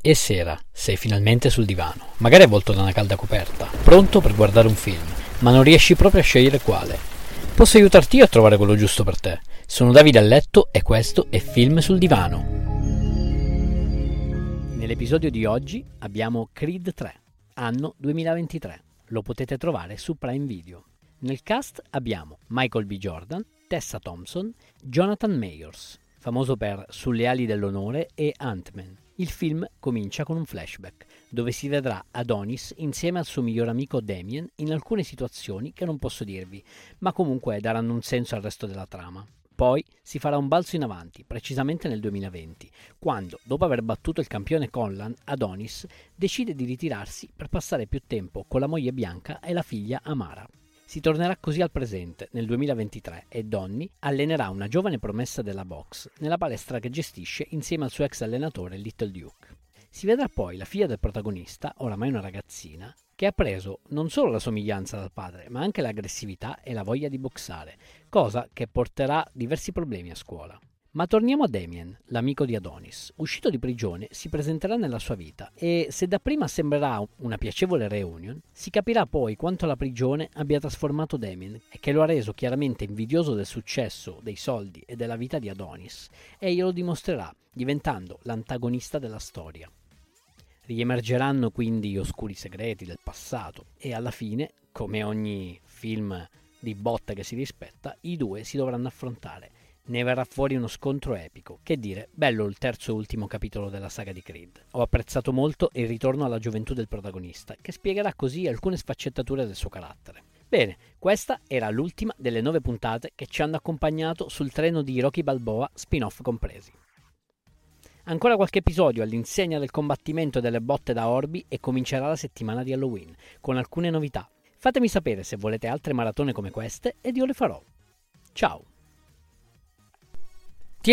È sera, sei finalmente sul divano, magari avvolto da una calda coperta, pronto per guardare un film, ma non riesci proprio a scegliere quale. Posso aiutarti io a trovare quello giusto per te? Sono Davide Alletto e questo è Film sul Divano. Nell'episodio di oggi abbiamo Creed 3, anno 2023. Lo potete trovare su Prime Video. Nel cast abbiamo Michael B. Jordan, Tessa Thompson, Jonathan Majors, famoso per Sulle ali dell'onore e Ant-Man. Il film comincia con un flashback, dove si vedrà Adonis insieme al suo miglior amico Damien in alcune situazioni che non posso dirvi, ma comunque daranno un senso al resto della trama. Poi si farà un balzo in avanti, precisamente nel 2020, quando, dopo aver battuto il campione Conlan, Adonis decide di ritirarsi per passare più tempo con la moglie Bianca e la figlia Amara. Si tornerà così al presente nel 2023 e Donnie allenerà una giovane promessa della boxe nella palestra che gestisce insieme al suo ex allenatore Little Duke. Si vedrà poi la figlia del protagonista, oramai una ragazzina, che ha preso non solo la somiglianza dal padre, ma anche l'aggressività e la voglia di boxare, cosa che porterà diversi problemi a scuola. Ma torniamo a Damien, l'amico di Adonis. Uscito di prigione, si presenterà nella sua vita e, se dapprima sembrerà una piacevole reunion, si capirà poi quanto la prigione abbia trasformato Damien e che lo ha reso chiaramente invidioso del successo, dei soldi e della vita di Adonis, e glielo dimostrerà, diventando l'antagonista della storia. Riemergeranno quindi oscuri segreti del passato e alla fine, come ogni film di botte che si rispetta, i due si dovranno affrontare. Ne verrà fuori uno scontro epico. Che dire, bello il terzo e ultimo capitolo della saga di Creed. Ho apprezzato molto il ritorno alla gioventù del protagonista, che spiegherà così alcune sfaccettature del suo carattere. Bene, questa era l'ultima delle 9 puntate che ci hanno accompagnato sul treno di Rocky Balboa, spin-off compresi. Ancora qualche episodio all'insegna del combattimento delle botte da orbi e comincerà la settimana di Halloween, con alcune novità. Fatemi sapere se volete altre maratone come queste ed io le farò. Ciao! Ti